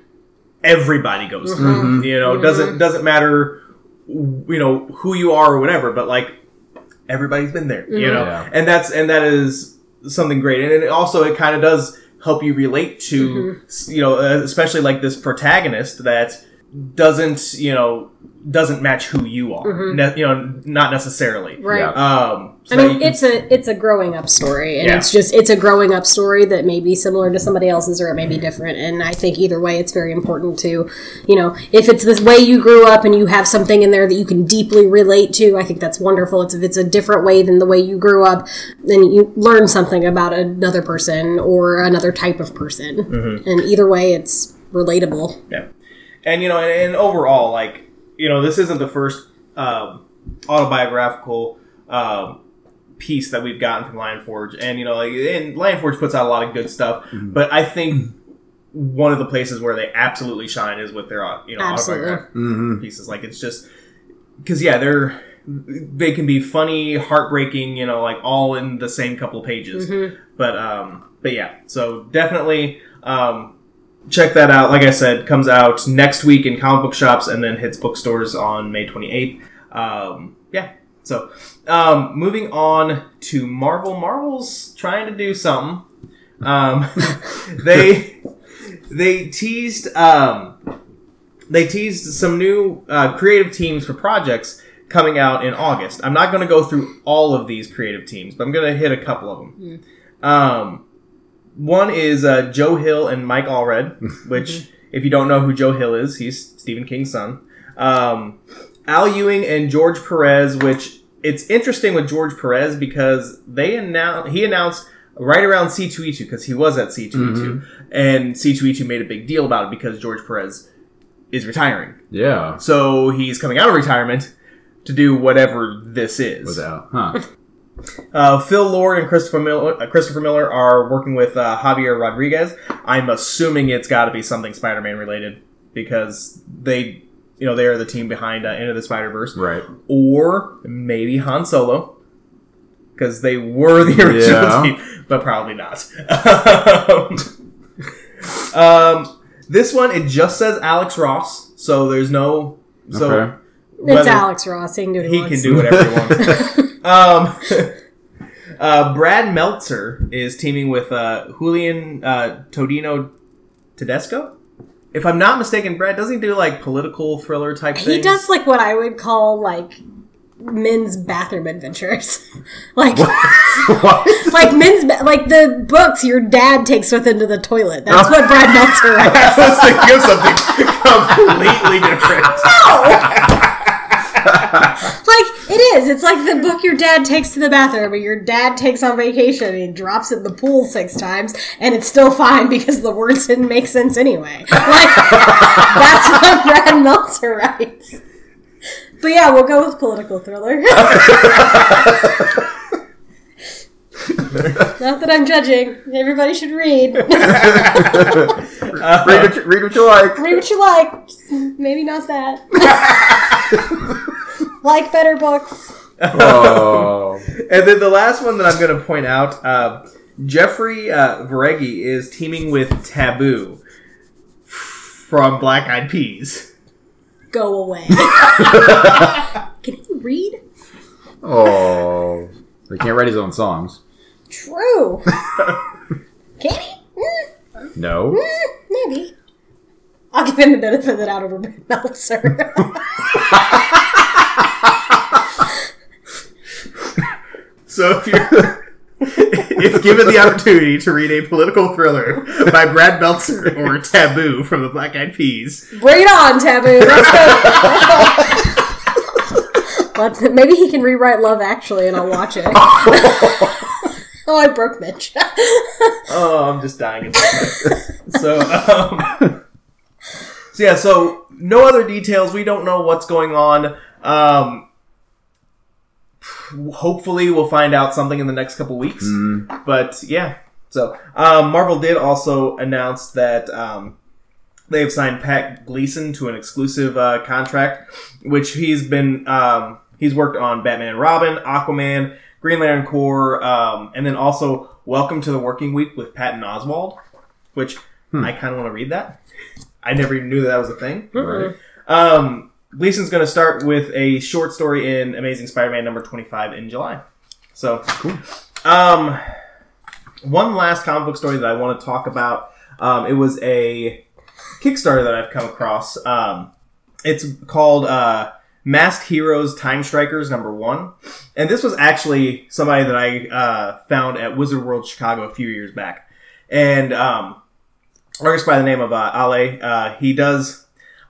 everybody goes through. Mm-hmm. You know, mm-hmm. doesn't matter, you know, who you are or whatever, but, like, everybody's been there, you know, yeah. and that is something great, and it kind of does help you relate to, mm-hmm. you know, especially like this protagonist that doesn't match who you are, mm-hmm. You know, not necessarily, right? Yeah. So I mean, it's a growing up story, and it's a growing up story that may be similar to somebody else's, or it may be different. And I think either way, it's very important to, you know, if it's this way you grew up and you have something in there that you can deeply relate to, I think that's wonderful. If it's a different way than the way you grew up, then you learn something about another person or another type of person, mm-hmm. and either way, it's relatable. Yeah. And, you know, and overall, like, you know, this isn't the first autobiographical piece that we've gotten from Lion Forge. And, you know, like, and Lion Forge puts out a lot of good stuff. Mm-hmm. But I think one of the places where they absolutely shine is with their, you know, autobiographical pieces. Like, it's just... Because, yeah, they can be funny, heartbreaking, you know, like, all in the same couple of pages. Mm-hmm. But yeah, so definitely... check that out. Like I said, comes out next week in comic book shops and then hits bookstores on May 28th. Yeah. So, moving on to Marvel. Marvel's trying to do something. They teased some new creative teams for projects coming out in August. I'm not going to go through all of these creative teams, but I'm going to hit a couple of them. One is Joe Hill and Mike Allred, which, if you don't know who Joe Hill is, he's Stephen King's son. Al Ewing and George Perez, which it's interesting with George Perez because he announced right around C2E2 because he was at C2E2, and C2E2 made a big deal about it because George Perez is retiring. Yeah. So he's coming out of retirement to do whatever this is. Without, Phil Lord and Christopher Miller are working with Javier Rodriguez. I'm assuming it's got to be something Spider-Man related because they are the team behind Into the Spider-Verse, right? Or maybe Han Solo because they were the original team, but probably not. This one it just says Alex Ross, so there's no It's Alex Ross. He can do whatever he wants. Brad Meltzer is teaming with Julian Todino Tedesco. If I'm not mistaken, Brad, doesn't he do like political thriller type things? He does like what I would call like men's bathroom adventures. Like what? Like like the books your dad takes with him to the toilet. That's what Brad Meltzer writes. I was thinking of something completely different. No! Like, it is. It's like the book your dad takes to the bathroom or your dad takes on vacation and he drops it in the pool 6 times and it's still fine because the words didn't make sense anyway. Like, that's what Brad Meltzer writes. But yeah, we'll go with political thriller. Not that I'm judging. Everybody should read. Read what you like. Read what you like. Maybe not that. Like better books. Oh. And then the last one that I'm going to point out, Jeffrey Varegi is teaming with Taboo from Black Eyed Peas. Go away. Can he read? Oh. He can't write his own songs. True. Can he? No. Maybe. I'll give him the benefit of the doubt over Brad Meltzer. So if given the opportunity to read a political thriller by Brad Meltzer or Taboo from the Black Eyed Peas, bring it on, Taboo. Let's go. Maybe he can rewrite Love Actually, and I'll watch it. Oh, I broke Mitch. Oh, I'm just dying inside. So yeah. So no other details. We don't know what's going on. Hopefully we'll find out something in the next couple weeks. But yeah, so Marvel did also announce that they have signed Pat Gleason to an exclusive contract, which he's worked on Batman and Robin, Aquaman, Green Lantern Corps, and then also Welcome to the Working Week with Patton Oswalt, which I kind of want to read that. I never even knew that was a thing. Right. Gleason's going to start with a short story in Amazing Spider-Man number 25 in July. So, cool. One last comic book story that I want to talk about. It was a Kickstarter that I've come across. It's called Masked Heroes Time Strikers number 1. And this was actually somebody that I found at Wizard World Chicago a few years back. And artist by the name of Ale, he does...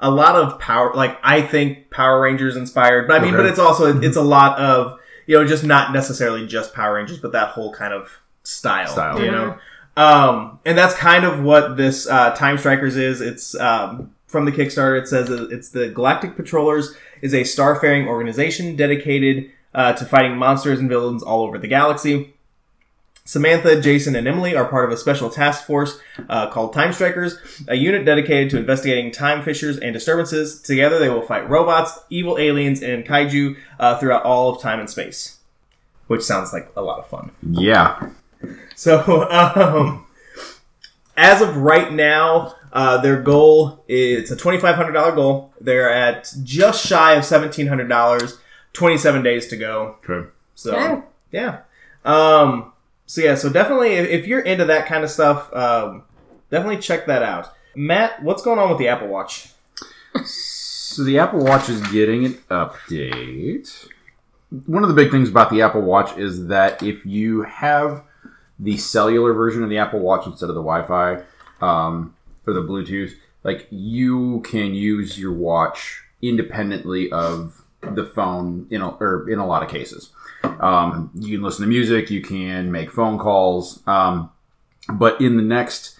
a lot of power, like I think Power Rangers inspired, but I mean, but it's also, it's a lot of, you know, just not necessarily just Power Rangers, but that whole kind of style. You know? And that's kind of what this Time Strikers is. It's from the Kickstarter. It says it's the Galactic Patrollers is a starfaring organization dedicated to fighting monsters and villains all over the galaxy. Samantha, Jason, and Emily are part of a special task force called Time Strikers, a unit dedicated to investigating time fissures and disturbances. Together, they will fight robots, evil aliens, and kaiju throughout all of time and space. Which sounds like a lot of fun. Yeah. So, as of right now, their goal is a $2,500 goal. They're at just shy of $1,700, 27 days to go. Okay. So, yeah. So definitely, if you're into that kind of stuff, definitely check that out. Matt, what's going on with the Apple Watch? So the Apple Watch is getting an update. One of the big things about the Apple Watch is that if you have the cellular version of the Apple Watch instead of the Wi-Fi or the Bluetooth, like you can use your watch independently of the phone in a lot of cases. You can listen to music, you can make phone calls, but in the next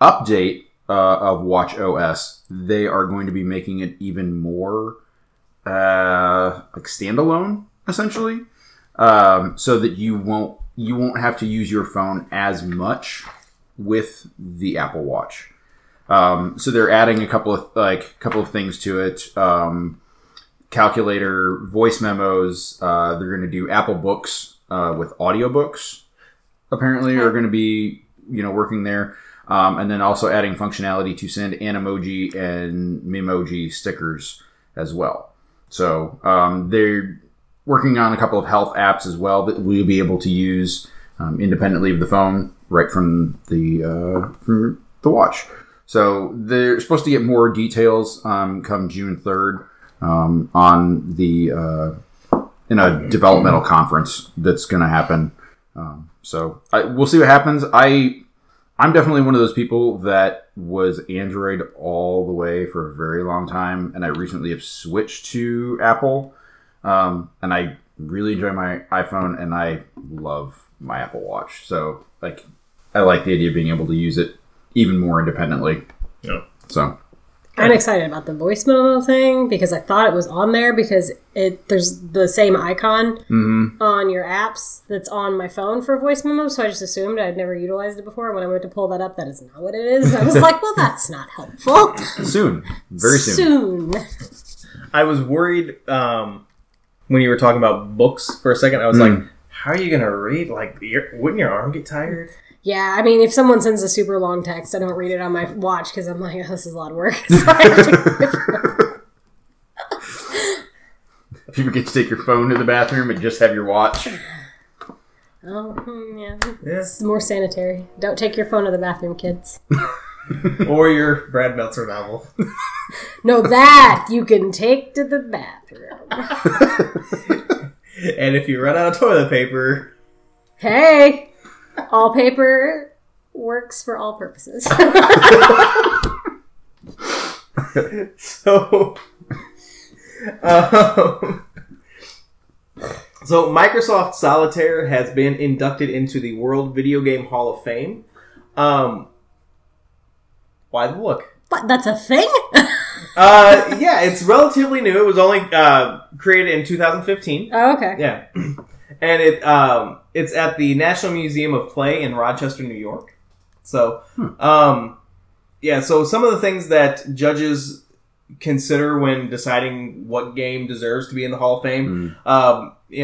update of Watch OS, they are going to be making it even more like standalone, essentially, so that you won't have to use your phone as much with the Apple Watch. So they're adding a couple of things to it. Calculator, voice memos, they're going to do Apple Books with audiobooks, apparently, are going to be, working there. And then also adding functionality to send Animoji and Memoji stickers as well. So they're working on a couple of health apps as well that we'll be able to use independently of the phone, right from the watch. So they're supposed to get more details come June 3rd. On the in a developmental conference that's going to happen, so we'll see what happens. I'm definitely one of those people that was Android all the way for a very long time, and I recently have switched to Apple, and I really enjoy my iPhone, and I love my Apple Watch. So I like the idea of being able to use it even more independently. Yeah. So. I'm excited about the voice memo thing because I thought it was on there because there's the same icon on your apps that's on my phone for voice memo, so I just assumed I'd never utilized it before. When I went to pull that up, that is not what it is. I was like, well, that's not helpful. Soon. Very soon. I was worried when you were talking about books for a second. I was like, how are you going to read? Wouldn't your arm get tired? Yeah, I mean, if someone sends a super long text, I don't read it on my watch because I'm like, oh, this is a lot of work. If you forget to take your phone to the bathroom and just have your watch. Oh, yeah. It's more sanitary. Don't take your phone to the bathroom, kids. Or your Brad Meltzer novel. No, that you can take to the bathroom. And if you run out of toilet paper... Hey! All paper works for all purposes. So Microsoft Solitaire has been inducted into the World Video Game Hall of Fame. Why the look? What? That's a thing? Yeah, it's relatively new. It was only created in 2015. Oh, okay. Yeah. And it's at the National Museum of Play in Rochester, New York. So, so some of the things that judges consider when deciding what game deserves to be in the Hall of Fame,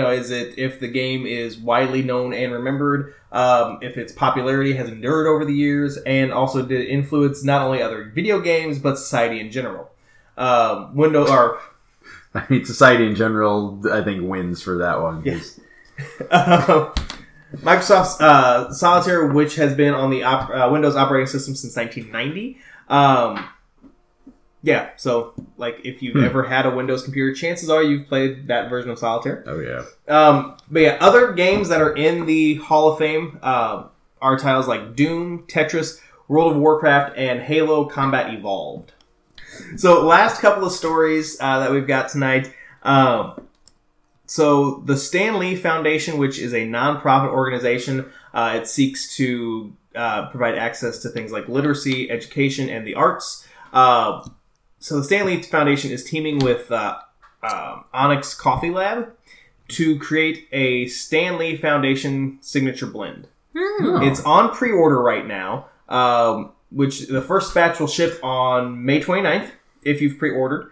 is it if the game is widely known and remembered, if its popularity has endured over the years, and also did it influence not only other video games, but society in general. Society in general, I think, wins for that one. Yes. Microsoft's Solitaire, which has been on the Windows operating system since 1990. If you've ever had a Windows computer, chances are you've played that version of Solitaire. Oh, yeah. Other games that are in the Hall of Fame are titles like Doom, Tetris, World of Warcraft, and Halo Combat Evolved. So, last couple of stories that we've got tonight. So, the Stan Lee Foundation, which is a nonprofit organization, it seeks to provide access to things like literacy, education, and the arts. So the Stan Lee Foundation is teaming with Onyx Coffee Lab to create a Stan Lee Foundation signature blend. Oh. It's on pre-order right now, which the first batch will ship on May 29th, if you've pre-ordered.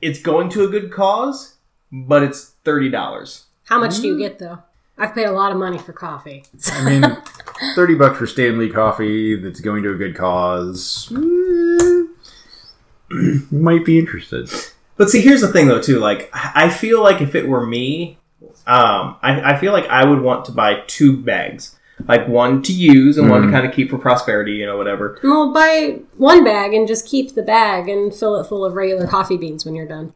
It's going to a good cause, but it's $30. How much do you get, though? I've paid a lot of money for coffee. I mean, $30 for Stan Lee coffee that's going to a good cause. You might be interested. But see, here's the thing, though, too. Like, I feel like if it were me, I feel like I would want to buy 2 bags. Like, one to use and one to kind of keep for prosperity, you know, whatever. Well, buy 1 bag and just keep the bag and fill it full of regular coffee beans when you're done.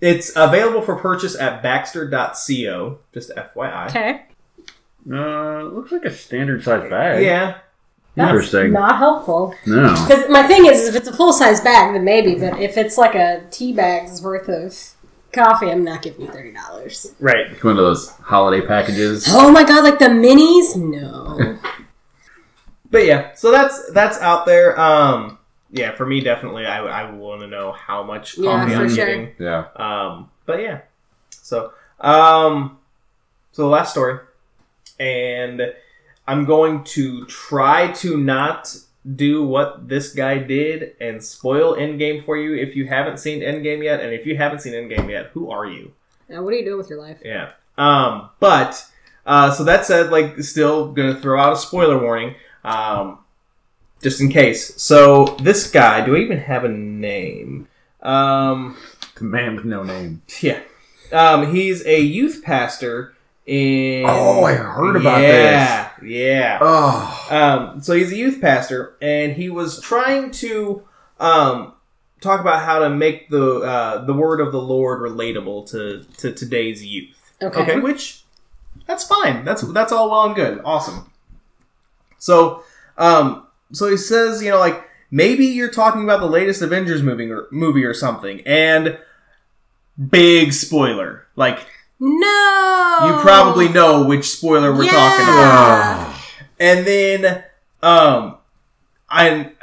It's available for purchase at Baxter.co, just FYI. Okay. Looks like a standard size bag. Yeah. That's interesting. Not helpful. No. Because my thing is, if it's a full-size bag, then maybe. But if it's like a tea bag's worth of coffee, I'm not giving you $30. Right. One of those holiday packages. Oh my god, like the minis? No. But yeah, so that's out there. Yeah, for me, definitely, I want to know how much coffee I'm getting. Yeah. But yeah. So the last story. And I'm going to try to not do what this guy did and spoil Endgame for you if you haven't seen Endgame yet. And if you haven't seen Endgame yet, who are you? Now, what are you doing with your life? Yeah. So that said, like, still going to throw out a spoiler warning, just in case. So this guy, do I even have a name? The man with no name. Yeah. He's a youth pastor in... Oh, I heard about this. Yeah. Oh. So he's a youth pastor, and he was trying to talk about how to make the word of the Lord relatable to today's youth. Okay. Which, that's fine. That's all well and good. Awesome. So he says, you know, like, maybe you're talking about the latest Avengers movie or something, and big spoiler, like... No! You probably know which spoiler we're talking about. And then,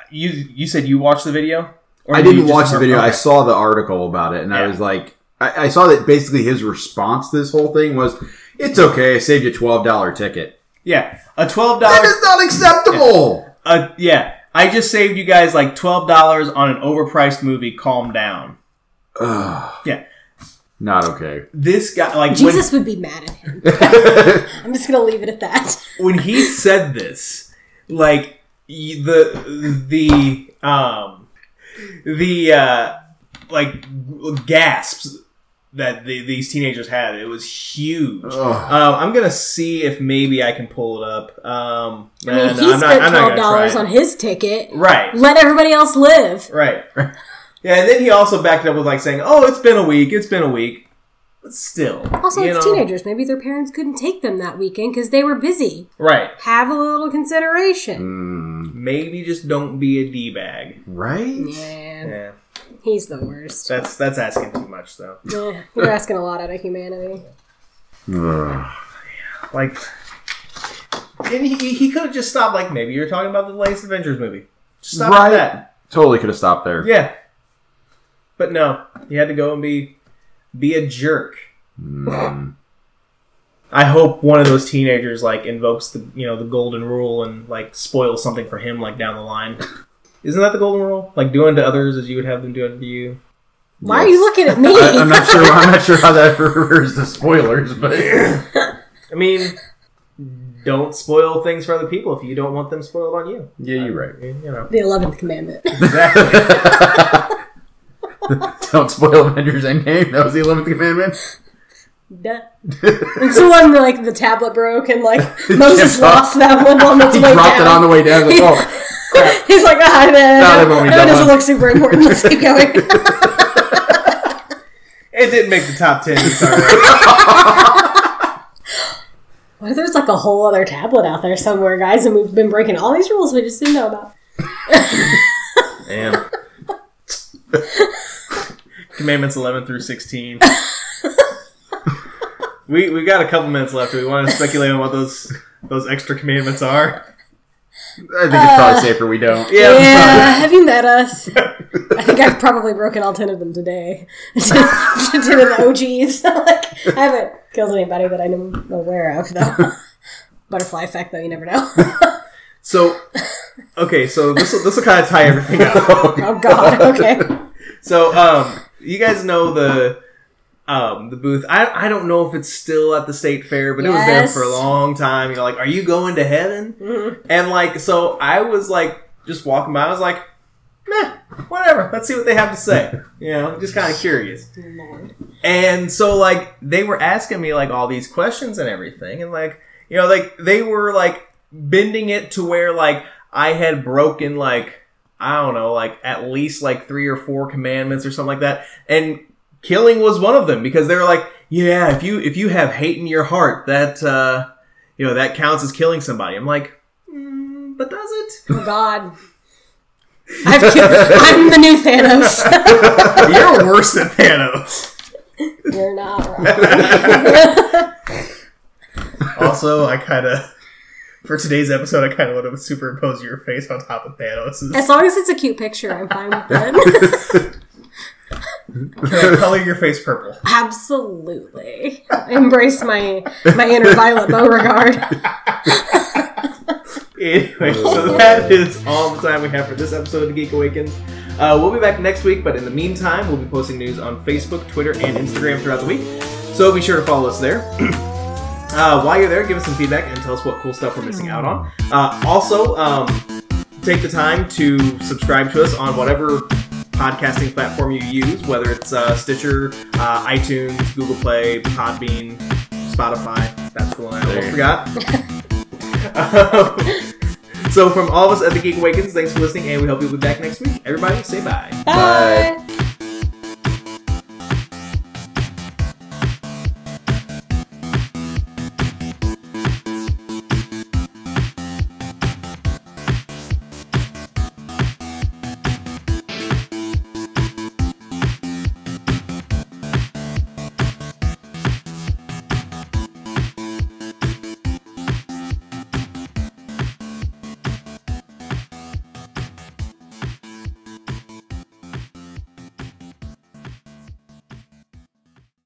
you said you watched the video? Or I didn't watch the video. I saw the article about it, and I was like, I saw that basically his response to this whole thing was, it's okay, I saved you a $12 ticket. Yeah, a $12... That is not acceptable! I just saved you guys like $12 on an overpriced movie, calm down. Yeah. Not okay. This guy, like... Jesus would be mad at him. I'm just going to leave it at that. When he said this, like, the gasps that these teenagers had, it was huge. I'm going to see if maybe I can pull it up. He spent $12 on his ticket. Right. Let everybody else live. Right. Yeah, and then he also backed it up with, like, saying, oh, it's been a week. But still. Also, it's teenagers. Maybe their parents couldn't take them that weekend because they were busy. Right. Have a little consideration. Maybe just don't be a D-bag. Right? Yeah. He's the worst. That's asking too much, though. Yeah, you're asking a lot out of humanity. Like, and he could have just stopped, like, maybe you're talking about the latest Avengers movie. Just stop with that. Totally could have stopped there. Yeah. But no, he had to go and be a jerk. I hope one of those teenagers, like, invokes the golden rule and, like, spoils something for him, like, down the line. Isn't that the golden rule? Like, doing to others as you would have them do unto you. Why are you looking at me? I'm not sure how that refers to spoilers, but I mean, don't spoil things for other people if you don't want them spoiled on you. Yeah, you're right. The 11th commandment. Exactly. Don't spoil Avengers Endgame. That was the 11th commandment. Duh. It's the one where, like, the tablet broke and, like, Moses lost that one on its way down. He dropped it on the way down. Like, oh, crap. He's like, hi, man. That doesn't look super important. Let's keep going. It didn't make the top 10. What if there's, like, a whole other tablet out there somewhere, guys, and we've been breaking all these rules we just didn't know about? Damn. Commandments 11 through 16. We've got a couple minutes left. Do we want to speculate on what those those extra commandments are. I think it's probably safer we don't. Yeah. Have you met us? I think I've probably broken all 10 of them today. 10 of the OGs. I haven't killed anybody that I'm aware of, though. Butterfly effect, though, you never know. So this will kind of tie everything up. Oh, God, okay. So, you guys know the booth. I don't know if it's still at the state fair, but It was there for a long time. You know, like, are you going to heaven? Mm-hmm. And so I was just walking by. I was like, meh, whatever. Let's see what they have to say. You know, just kind of curious. Lord. And so they were asking me all these questions and everything, and you know, they were bending it to where I had broken I don't know, at least 3 or 4 commandments or something like that, and killing was one of them, because they were yeah, if you have hate in your heart, that, you know, that counts as killing somebody. I'm but does it? Oh, God. I'm the new Thanos. You're worse than Thanos. You're not wrong. Also, for today's episode, I kind of want to superimpose your face on top of Thanos'. As long as it's a cute picture, I'm fine with that. Can I color your face purple? Absolutely. Embrace my inner Violet Beauregard. Anyway, so that is all the time we have for this episode of Geek Awakens. We'll be back next week, but in the meantime, we'll be posting news on Facebook, Twitter, and Instagram throughout the week. So be sure to follow us there. While you're there, give us some feedback and tell us what cool stuff we're missing out on. Also, take the time to subscribe to us on whatever podcasting platform you use, whether it's Stitcher, iTunes, Google Play, Podbean, Spotify. That's the one I almost forgot. So from all of us at The Geek Awakens, thanks for listening, and we hope you'll be back next week. Everybody, say bye. Bye. Bye.